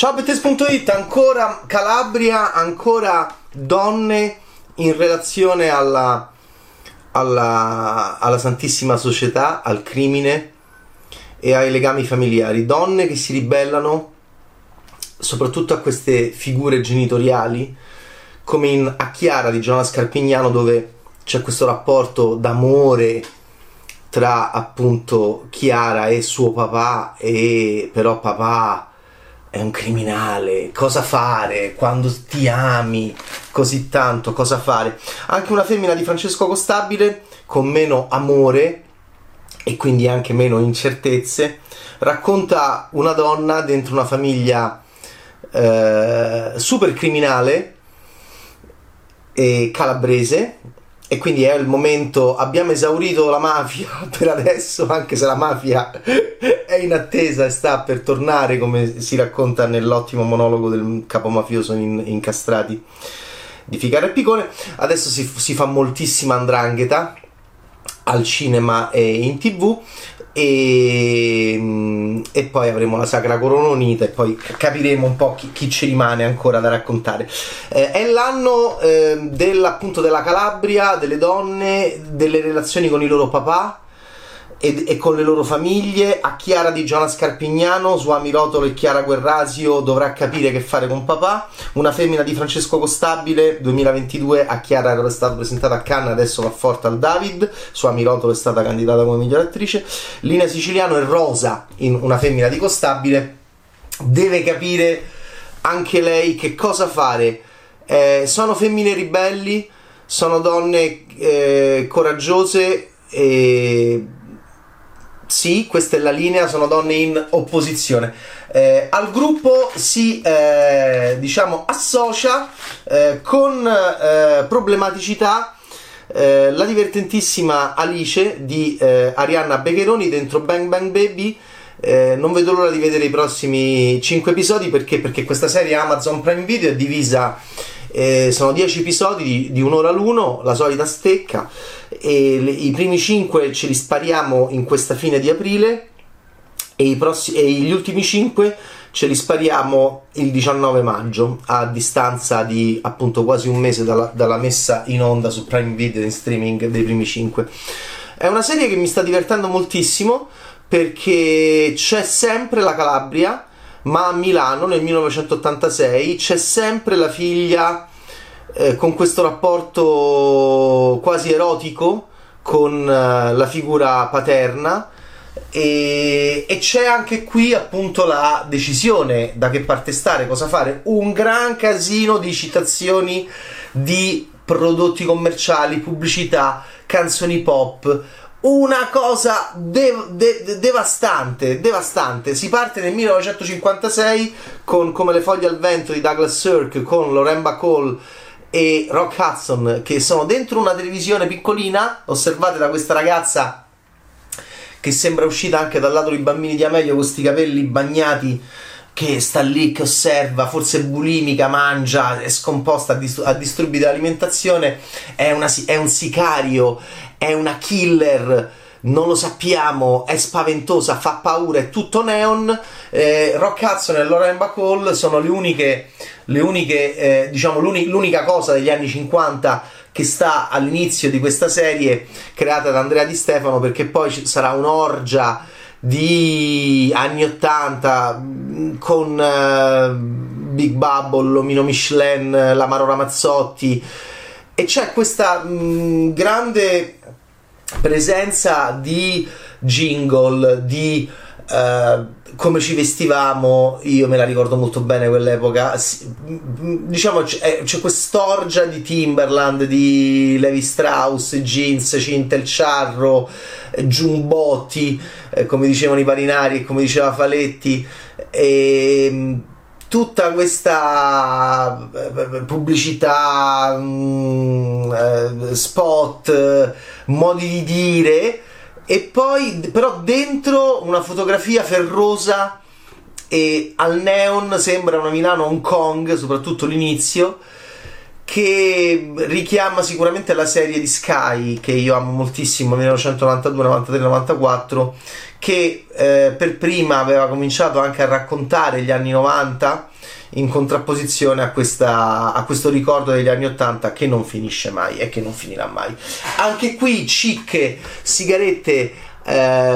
Ciao Bettes.it, ancora Calabria, ancora donne in relazione alla Santissima Società, al crimine e ai legami familiari. Donne che si ribellano soprattutto a queste figure genitoriali, come in A Chiara di Jonas Carpignano, dove c'è questo rapporto d'amore tra appunto Chiara e suo papà, e però papà è un criminale, cosa fare quando ti ami così tanto, cosa fare. Anche Una femmina di Francesco Costabile, con meno amore e quindi anche meno incertezze, racconta una donna dentro una famiglia super criminale e calabrese, e quindi è il momento, abbiamo esaurito la mafia per adesso, anche se la mafia è in attesa e sta per tornare, come si racconta nell'ottimo monologo del capo mafioso in Incastrati di Figaro e Picone. Adesso si fa moltissima 'ndrangheta al cinema e in tv, e poi avremo la Sacra Corona Unita, e poi capiremo un po' chi ci rimane ancora da raccontare. È l'anno appunto della Calabria, delle donne, delle relazioni con i loro papà e con le loro famiglie. A Chiara di Jonas Carpignano, Suami Rotolo e Chiara Guerrasio dovrà capire che fare con papà. Una femmina di Francesco Costabile 2022, a Chiara era stata presentata a Cannes, adesso va forte al David. Suami Rotolo è stata candidata come miglior attrice. Lina Siciliano e Rosa in Una femmina di Costabile deve capire anche lei che cosa fare. Sono femmine ribelli, sono donne coraggiose, e sì, questa è la linea, sono donne in opposizione. Al gruppo si diciamo associa con problematicità la divertentissima Alice di Arianna Becheroni dentro Bang Bang Baby. Non vedo l'ora di vedere i prossimi 5 episodi, perché questa serie Amazon Prime Video è divisa, sono 10 episodi di un'ora l'uno, la solita stecca, e i primi 5 ce li spariamo in questa fine di aprile, e gli ultimi 5 ce li spariamo il 19 maggio, a distanza di appunto quasi un mese dalla messa in onda su Prime Video in streaming dei primi 5. È una serie che mi sta divertendo moltissimo, perché c'è sempre la Calabria, ma a Milano nel 1986 c'è sempre la figlia con questo rapporto quasi erotico con la figura paterna, e c'è anche qui appunto la decisione da che parte stare, cosa fare. Un gran casino di citazioni di prodotti commerciali, pubblicità, canzoni pop, una cosa devastante. Si parte nel 1956 con Come le foglie al vento di Douglas Sirk, con Lauren Bacall e Rock Hudson, che sono dentro una televisione piccolina, osservate da questa ragazza che sembra uscita anche dal lato dei bambini di Amelio, con questi capelli bagnati, che sta lì, che osserva, forse bulimica, mangia, è scomposta, ha disturbi dell'alimentazione, è un sicario, è una killer, non lo sappiamo, è spaventosa, fa paura, è tutto neon. Rock Hudson e Lauren Bacall sono l'unica cosa degli anni 50 che sta all'inizio di questa serie creata da Andrea Di Stefano, perché poi sarà un'orgia di anni 80 con Big Bubble, l'omino Michelin, l'Amaro Ramazzotti, e c'è questa grande presenza di jingle, di come ci vestivamo. Io me la ricordo molto bene quell'epoca, diciamo c'è quest'orgia di Timberland, di Levi Strauss, jeans, cinta il ciarro, giumbotti, come dicevano i Parinari e come diceva Faletti, e tutta questa pubblicità, spot, modi di dire, e poi però dentro una fotografia ferrosa e al neon, sembra una Milano Hong Kong, soprattutto l'inizio, che richiama sicuramente la serie di Sky, che io amo moltissimo, 1992, 93, 94, che per prima aveva cominciato anche a raccontare gli anni 90 in contrapposizione a, questo ricordo degli anni 80 che non finisce mai e che non finirà mai. Anche qui cicche, sigarette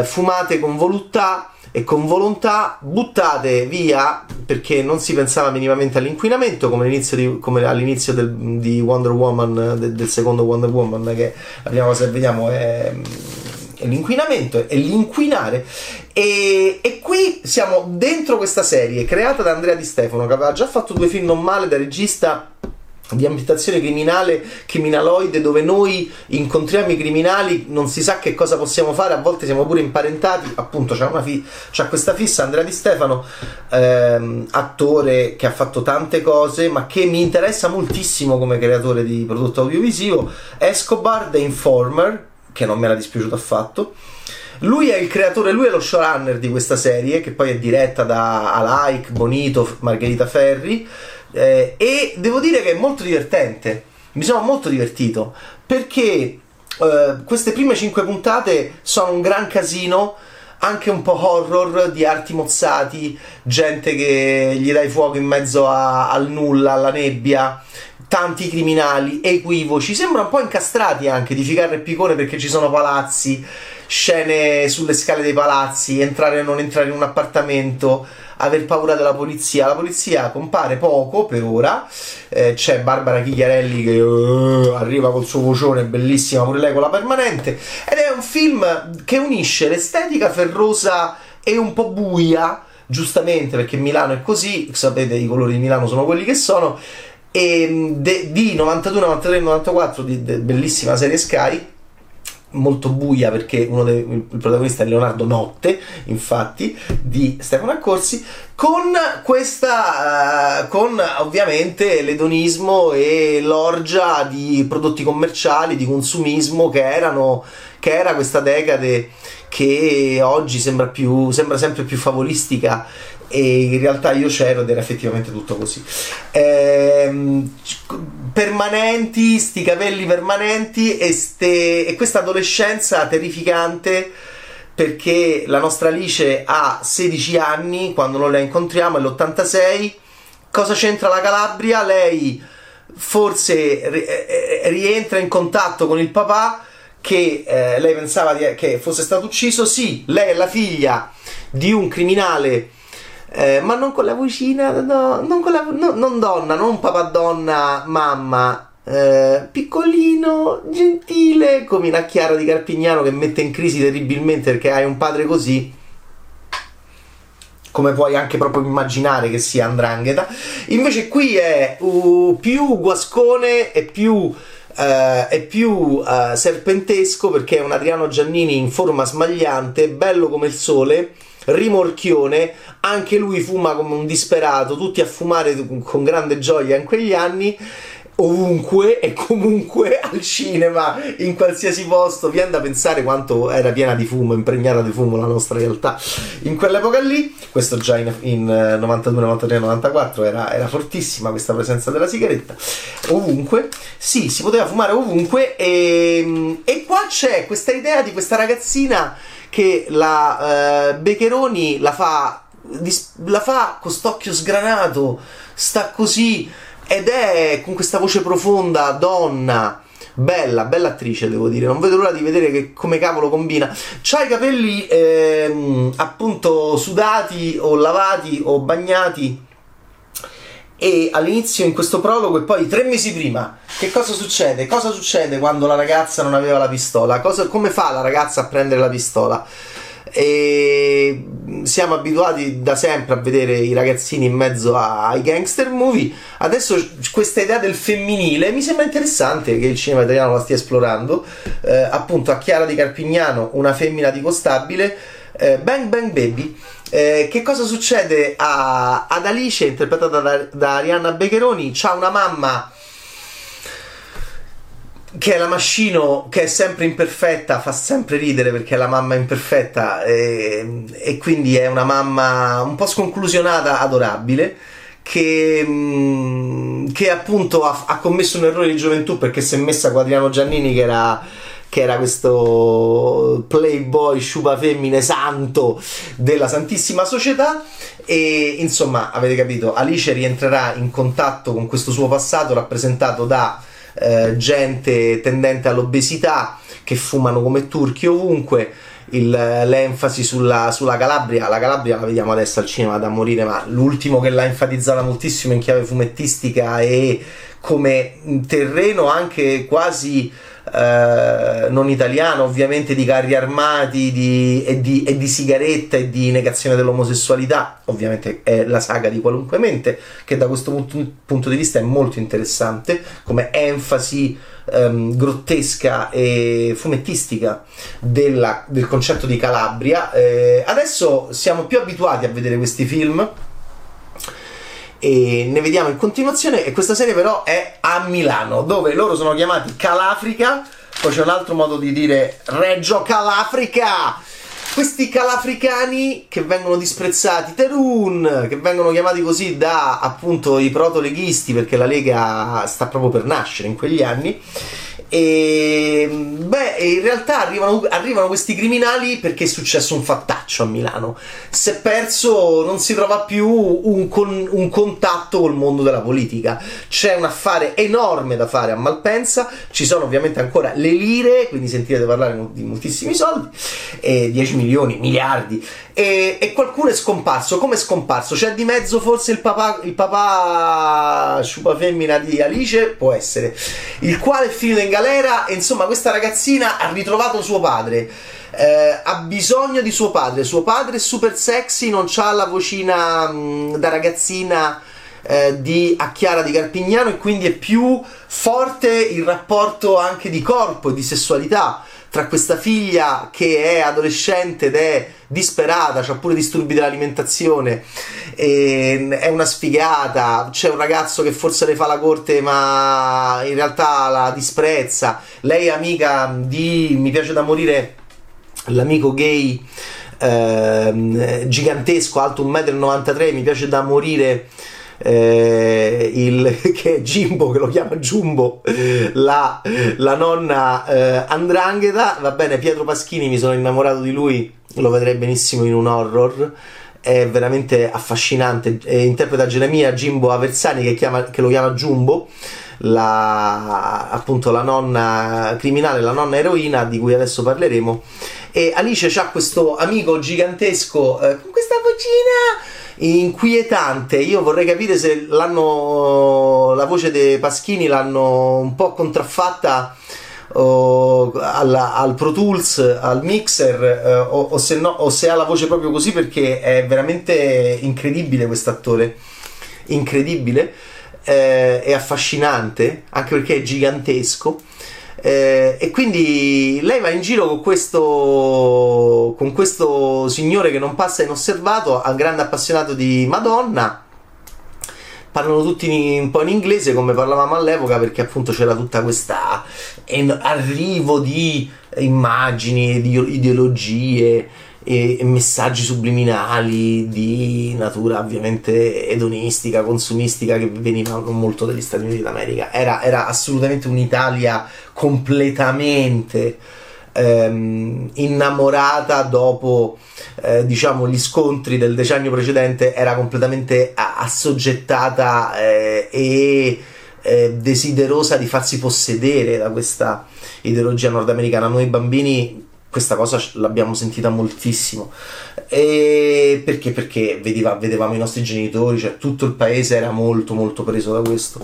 fumate con voluttà e con volontà, buttate via perché non si pensava minimamente all'inquinamento, come all'inizio di Wonder Woman, del secondo Wonder Woman, che la prima cosa che vediamo è l'inquinamento, è l'inquinare. E qui siamo dentro questa serie creata da Andrea Di Stefano, che aveva già fatto 2 film non male da regista di ambientazione criminale, criminaloide, dove noi incontriamo i criminali, non si sa che cosa possiamo fare, a volte siamo pure imparentati, appunto c'ha questa fissa Andrea Di Stefano, attore che ha fatto tante cose ma che mi interessa moltissimo come creatore di prodotto audiovisivo. Escobar, The Informer, che non mi era dispiaciuto affatto. Lui è il creatore, lui è lo showrunner di questa serie, che poi è diretta da Alaik, Bonito, Margherita Ferri, e devo dire che è molto divertente, mi sono molto divertito, perché queste prime 5 puntate sono un gran casino, anche un po' horror, di arti mozzati, gente che gli dai fuoco in mezzo al nulla, alla nebbia, tanti criminali, equivoci, sembra un po' Incastrati anche, di Ficarra e Picone, perché ci sono palazzi, scene sulle scale dei palazzi, entrare e non entrare in un appartamento, aver paura della polizia. La polizia compare poco per ora, c'è Barbara Chichiarelli che arriva col suo vocione, bellissima pure lei con la permanente, ed è un film che unisce l'estetica ferrosa e un po' buia, giustamente perché Milano è così, sapete i colori di Milano sono quelli che sono, e di 92, 93, 94 di bellissima serie Sky, molto buia perché il protagonista è Leonardo Notte, infatti, di Stefano Accorsi, con ovviamente l'edonismo e l'orgia di prodotti commerciali, di consumismo che era questa decade che oggi sembra sempre più favolistica, e in realtà io c'ero ed era effettivamente tutto così. Permanenti, sti capelli permanenti e questa adolescenza terrificante, perché la nostra Alice ha 16 anni quando noi la incontriamo, è l'86, cosa c'entra la Calabria? Lei forse rientra in contatto con il papà, che lei pensava che fosse stato ucciso, sì, lei è la figlia di un criminale, ma non con la vocina, no, non donna, non papà donna, mamma, piccolino, gentile, come in Chiara di Carpignano, che mette in crisi terribilmente perché hai un padre così, come puoi anche proprio immaginare che sia 'ndrangheta. Invece qui è più guascone e più serpentesco, perché è un Adriano Giannini in forma smagliante, bello come il sole, rimorchione, anche lui fuma come un disperato, tutti a fumare con grande gioia in quegli anni, ovunque e comunque, al cinema, in qualsiasi posto. Viene da pensare quanto era piena di fumo, impregnata di fumo la nostra realtà in quell'epoca lì. Questo già in 92, 93, 94 era fortissima questa presenza della sigaretta ovunque, sì, si poteva fumare ovunque, e qua c'è questa idea di questa ragazzina che la Becheroni la fa con st'occhio sgranato, sta così, ed è con questa voce profonda, donna, bella attrice, devo dire, non vedo l'ora di vedere come cavolo combina. C'ha i capelli appunto sudati o lavati o bagnati, e all'inizio in questo prologo, e poi 3 mesi prima che cosa succede? Cosa succede quando la ragazza non aveva la pistola? Come fa la ragazza a prendere la pistola? E siamo abituati da sempre a vedere i ragazzini in mezzo ai gangster movie. Adesso questa idea del femminile mi sembra interessante che il cinema italiano la stia esplorando, appunto a Chiara di Carpignano, una femmina di Costabile, Bang Bang Baby. Che cosa succede ad Alice, interpretata da Arianna Becheroni? C'ha una mamma che è la Mascino, che è sempre imperfetta, fa sempre ridere perché è la mamma imperfetta, e quindi è una mamma un po' sconclusionata, adorabile, che appunto ha commesso un errore di gioventù perché si è messa con Adriano Giannini, che era che era questo playboy sciupa femmine santo della Santissima Società. E insomma, avete capito, Alice rientrerà in contatto con questo suo passato rappresentato da gente tendente all'obesità, che fumano come turchi ovunque, l'enfasi sulla Calabria. La Calabria la vediamo adesso al cinema da morire, ma l'ultimo che l'ha enfatizzata moltissimo in chiave fumettistica e come terreno anche quasi non italiano, ovviamente, di carri armati e di sigaretta e di negazione dell'omosessualità, ovviamente è la saga di Qualunque Mente, che da questo punto di vista è molto interessante come enfasi grottesca e fumettistica del concetto di Calabria. Adesso siamo più abituati a vedere questi film e ne vediamo in continuazione, e questa serie però è a Milano, dove loro sono chiamati Calafrica. Poi c'è un altro modo di dire Reggio Calafrica. Questi calafricani che vengono disprezzati, Terun, che vengono chiamati così da appunto i proto-leghisti, perché la Lega sta proprio per nascere in quegli anni. E beh, in realtà arrivano questi criminali perché è successo un fattaccio a Milano. Si è perso, non si trova più un contatto col mondo della politica. C'è un affare enorme da fare a Malpensa. Ci sono ovviamente ancora le lire, quindi sentirete parlare di moltissimi soldi, 10 milioni, miliardi. E qualcuno è scomparso. Come è scomparso? C'è di mezzo forse il papà sciupa femmina di Alice, può essere, il quale è finito in galera. E insomma, questa ragazzina ha ritrovato suo padre, ha bisogno di suo padre. Suo padre è super sexy, non c'ha la vocina da ragazzina di Acchiara di Carpignano, e quindi è più forte il rapporto anche di corpo e di sessualità tra questa figlia che è adolescente ed è disperata, c'ha pure disturbi dell'alimentazione, è una sfigata, c'è un ragazzo che forse le fa la corte ma in realtà la disprezza, lei è amica di, mi piace da morire, l'amico gay gigantesco, alto 1,93 m, mi piace da morire, che è Gimbo, che lo chiama Giumbo, la nonna 'ndrangheta, va bene. Pietro Paschini, mi sono innamorato di lui, lo vedrei benissimo in un horror, è veramente affascinante. Interpreta Geremia Gimbo Aversani, che lo chiama Giumbo, appunto la nonna criminale, la nonna eroina, di cui adesso parleremo. E Alice c'ha questo amico gigantesco con questa vocina inquietante. Io vorrei capire se la voce dei Paschini l'hanno un po' contraffatta al Pro Tools, al mixer, o se no, o se ha la voce proprio così, perché è veramente incredibile quest'attore, incredibile e affascinante, anche perché è gigantesco. E quindi lei va in giro con questo signore che non passa inosservato, un grande appassionato di Madonna. Parlano tutti un po' in inglese, come parlavamo all'epoca, perché appunto c'era tutta questa arrivo di immagini, di ideologie e messaggi subliminali di natura ovviamente edonistica, consumistica, che venivano molto dagli Stati Uniti d'America. Era assolutamente un'Italia completamente innamorata dopo diciamo gli scontri del decennio precedente, era completamente assoggettata e desiderosa di farsi possedere da questa ideologia nordamericana. Noi bambini questa cosa l'abbiamo sentita moltissimo, e perché vedevamo i nostri genitori, cioè tutto il paese era molto molto preso da questo.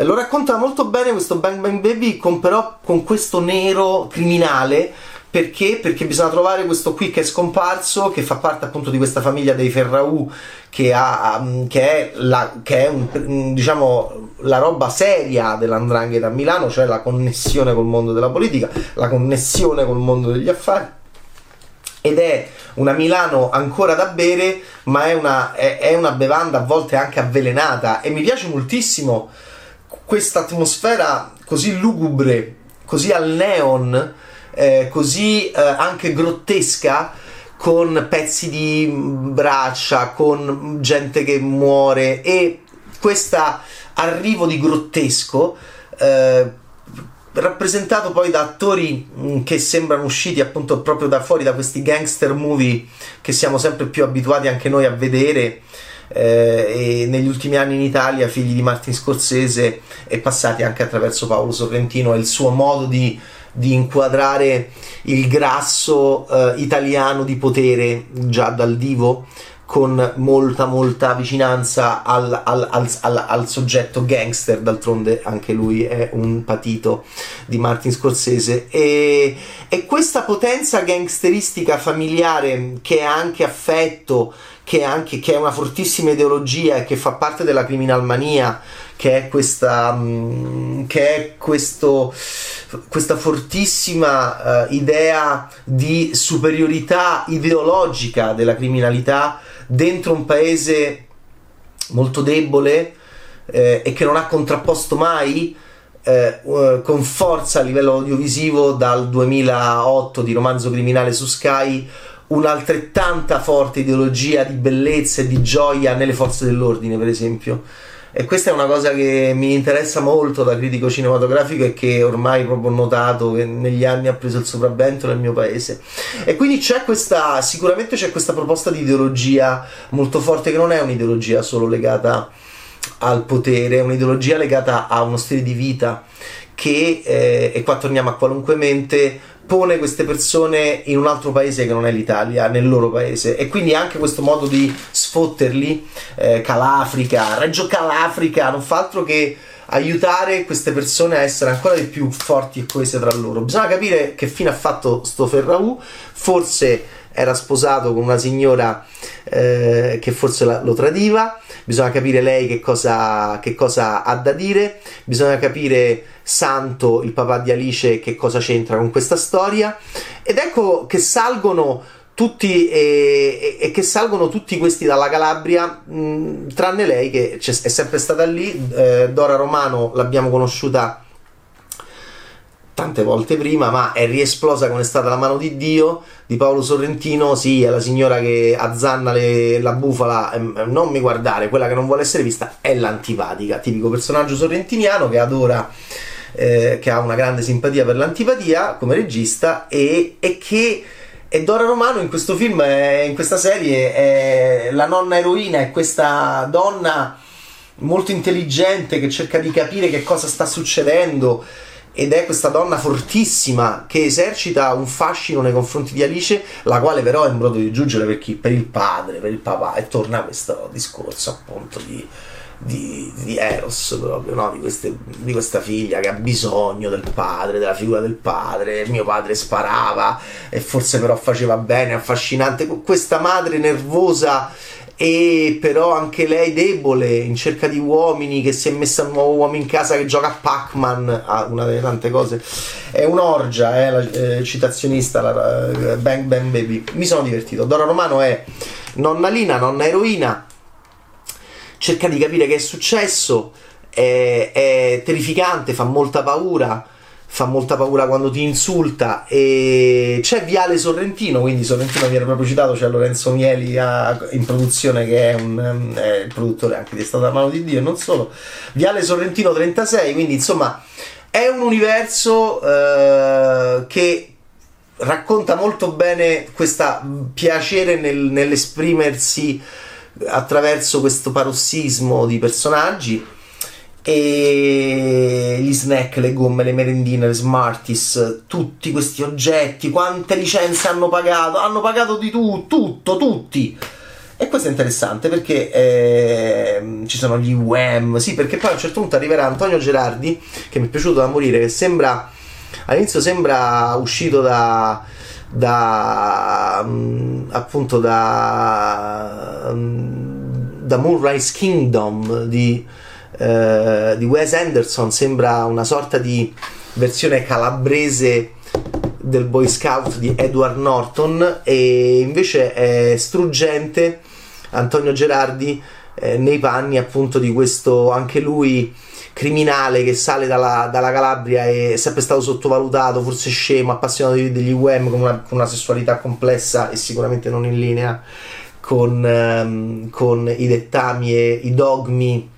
Lo racconta molto bene questo Bang Bang Baby, però con questo nero criminale, perché bisogna trovare questo qui che è scomparso, che fa parte appunto di questa famiglia dei Ferraù, che è diciamo la roba seria dell''ndrangheta a Milano, cioè la connessione col mondo della politica, la connessione col mondo degli affari. Ed è una Milano ancora da bere, ma è una bevanda a volte anche avvelenata, e mi piace moltissimo questa atmosfera così lugubre, così al neon, così anche grottesca, con pezzi di braccia, con gente che muore, e questo arrivo di grottesco rappresentato poi da attori che sembrano usciti appunto proprio da fuori, da questi gangster movie che siamo sempre più abituati anche noi a vedere, e negli ultimi anni in Italia figli di Martin Scorsese e passati anche attraverso Paolo Sorrentino e il suo modo di inquadrare il grasso italiano di potere già dal divo, con molta vicinanza al soggetto gangster. D'altronde anche lui è un patito di Martin Scorsese, e questa potenza gangsteristica familiare, che è anche affetto, che è una fortissima ideologia e che fa parte della criminalmania, che è questa fortissima idea di superiorità ideologica della criminalità dentro un paese molto debole e che non ha contrapposto mai con forza a livello audiovisivo dal 2008 di Romanzo Criminale su Sky un'altrettanta forte ideologia di bellezza e di gioia nelle forze dell'ordine, per esempio. E questa è una cosa che mi interessa molto da critico cinematografico e che ormai proprio ho notato che negli anni ha preso il sopravvento nel mio paese. E quindi c'è questa, sicuramente c'è questa proposta di ideologia molto forte, che non è un'ideologia solo legata al potere, è un'ideologia legata a uno stile di vita che, e qua torniamo a Qualunque Mente, pone queste persone in un altro paese che non è l'Italia, nel loro paese, e quindi anche questo modo di sfotterli, Calafrica, Reggio Calafrica, non fa altro che aiutare queste persone a essere ancora di più forti e coese tra loro. Bisogna capire che fine ha fatto sto Ferraù, forse era sposato con una signora che forse lo tradiva, bisogna capire lei che cosa ha da dire, bisogna capire Santo, il papà di Alice, che cosa c'entra con questa storia, ed ecco che salgono tutti e che salgono tutti questi dalla Calabria, tranne lei che è sempre stata lì. Dora Romano l'abbiamo conosciuta tante volte prima, ma è riesplosa con È stata la mano di Dio di Paolo Sorrentino. Sì, è la signora che azzanna la bufala, non mi guardare, quella che non vuole essere vista, è l'antipatica, tipico personaggio sorrentiniano che adora, che ha una grande simpatia per l'antipatia come regista, e Dora Romano in questo film, in questa serie, è la nonna eroina, è questa donna molto intelligente che cerca di capire che cosa sta succedendo, ed è questa donna fortissima che esercita un fascino nei confronti di Alice, la quale però è in brodo di giuggiole per chi? Per il padre, per il papà, e torna a questo discorso appunto di Eros proprio, no? Di questa figlia che ha bisogno del padre, della figura del padre. Mio padre sparava e forse però faceva bene, affascinante, questa madre nervosa e però anche lei debole, in cerca di uomini, che si è messa un nuovo uomo in casa che gioca a Pac-Man, una delle tante cose, è un'orgia, la citazionista, la Bang Bang Baby. Mi sono divertito. Dora Romano è nonna Lina, nonna eroina, cerca di capire che è successo, è terrificante, fa molta paura quando ti insulta. E c'è Viale Sorrentino, quindi Sorrentino viene proprio citato, c'è Lorenzo Mieli in produzione, che è il produttore anche di È stata la mano di Dio e non solo. Viale Sorrentino 36, quindi insomma è un universo che racconta molto bene questo piacere nell'esprimersi attraverso questo parossismo di personaggi, e gli snack, le gomme, le merendine, le Smarties, tutti questi oggetti, quante licenze hanno pagato di tutti. E questo è interessante perché ci sono gli Wham, sì, perché poi a un certo punto arriverà Antonio Gerardi, che mi è piaciuto da morire, che sembra, all'inizio sembra uscito da Moonrise Kingdom di Wes Anderson, sembra una sorta di versione calabrese del Boy Scout di Edward Norton, e invece è struggente Antonio Gerardi nei panni appunto di questo, anche lui criminale che sale dalla Calabria, e è sempre stato sottovalutato, forse scemo, appassionato degli UM con una sessualità complessa e sicuramente non in linea con i dettami e i dogmi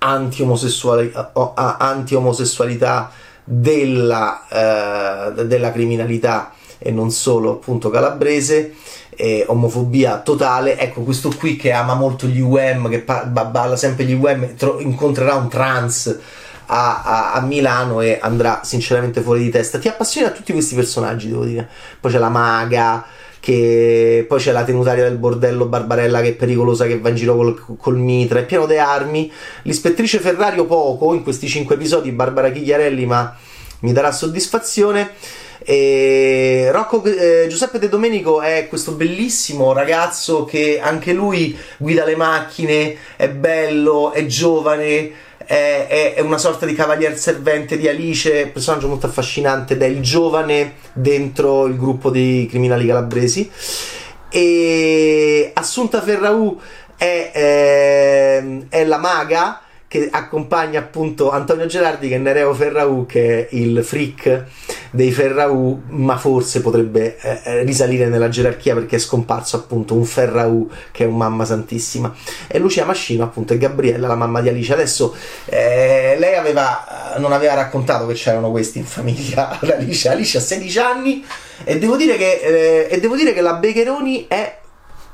anti-omosessualità della criminalità e non solo appunto calabrese, omofobia totale. Ecco, questo qui che ama molto gli Wham, che balla sempre gli Wham, incontrerà un trans a Milano e andrà sinceramente fuori di testa. Ti appassiona a tutti questi personaggi, devo dire. Poi c'è la maga, che poi c'è la tenutaria del bordello Barbarella, che è pericolosa, che va in giro col mitra, è pieno di armi. L'ispettrice Ferrario poco in questi 5 episodi, Barbara Chichiarelli, ma mi darà soddisfazione. E Giuseppe De Domenico è questo bellissimo ragazzo che anche lui guida le macchine, è bello, è giovane, è una sorta di cavalier servente di Alice, un personaggio molto affascinante ed è il giovane dentro il gruppo di criminali calabresi. E Assunta Ferraù è la maga che accompagna appunto Antonio Gerardi, che è Nereo Ferraù, che è il freak dei Ferraù, ma forse potrebbe risalire nella gerarchia perché è scomparso appunto un Ferraù che è un mamma santissima, e Lucia Mascino appunto è Gabriella, la mamma di Alice. Adesso lei non aveva raccontato che c'erano questi in famiglia ad Alice. Alice ha 16 anni e devo dire che la Becheroni è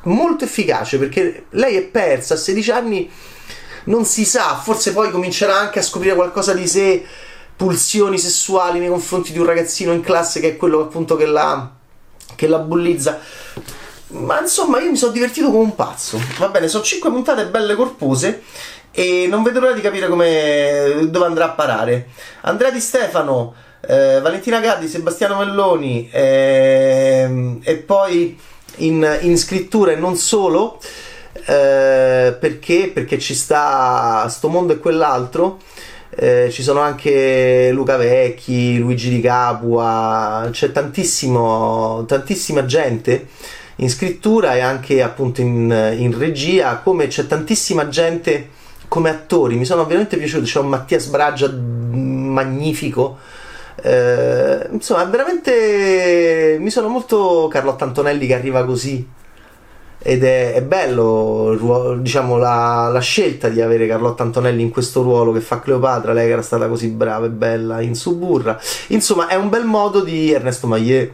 molto efficace, perché lei è persa a 16 anni, non si sa, forse poi comincerà anche a scoprire qualcosa di sé, pulsioni sessuali nei confronti di un ragazzino in classe che è quello appunto che la bullizza. Ma insomma, io mi sono divertito come un pazzo. Va bene, sono 5 puntate belle corpose e non vedo l'ora di capire dove andrà a parare. Andrea Di Stefano, Valentina Gaddi, Sebastiano Melloni, e poi in scrittura e non solo, perché ci sta Sto Mondo e Quell'altro. Ci sono anche Luca Vecchi, Luigi di Capua, c'è tantissima gente in scrittura e anche appunto in regia, come c'è tantissima gente come attori. Mi sono veramente piaciuti, c'è un Mattia Sbraggia magnifico, insomma veramente mi sono molto... Carlotta Antonelli che arriva così, ed è bello, diciamo, la scelta di avere Carlotta Antonelli in questo ruolo che fa Cleopatra, lei che era stata così brava e bella in Suburra. Insomma, è un bel modo di Ernesto Maillet,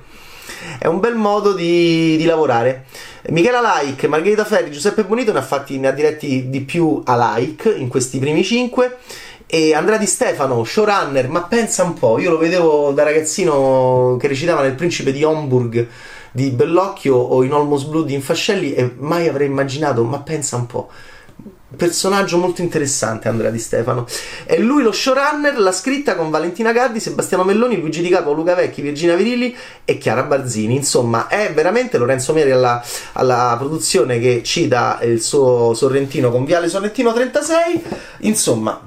è un bel modo di lavorare. Michela Like, Margherita Ferri, Giuseppe Bonito ne ha diretti di più a Like in questi primi 5. E Andrea Di Stefano, showrunner, ma pensa un po', io lo vedevo da ragazzino che recitava nel Principe di Homburg di Bellocchio o in Almost Blue di Infascelli, e mai avrei immaginato, ma pensa un po', personaggio molto interessante Andrea Di Stefano. E lui lo showrunner, la scritta con Valentina Gaddi, Sebastiano Melloni, Luigi Di Capua, Luca Vecchi, Virginia Virilli e Chiara Barzini. Insomma, è veramente Lorenzo Mieli alla produzione, che ci dà il suo Sorrentino con Viale Sorrentino 36. Insomma,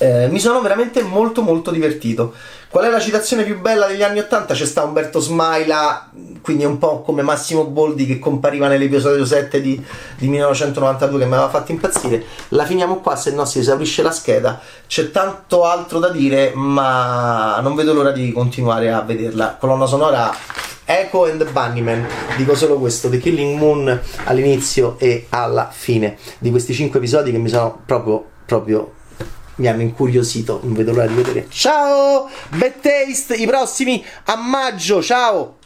mi sono veramente molto molto divertito. Qual è la citazione più bella degli anni 80? C'è sta Umberto Smaila, quindi è un po' come Massimo Boldi che compariva nell'episodio 7 di 1992, che mi aveva fatto impazzire. La finiamo qua, se no si esaurisce la scheda. C'è tanto altro da dire, ma non vedo l'ora di continuare a vederla. Colonna sonora Echo and the Bunnymen, dico solo questo, The Killing Moon all'inizio e alla fine di questi 5 episodi che mi sono proprio mi hanno incuriosito, non vedo l'ora di vedere. Ciao! Bad Taste, i prossimi a maggio, ciao!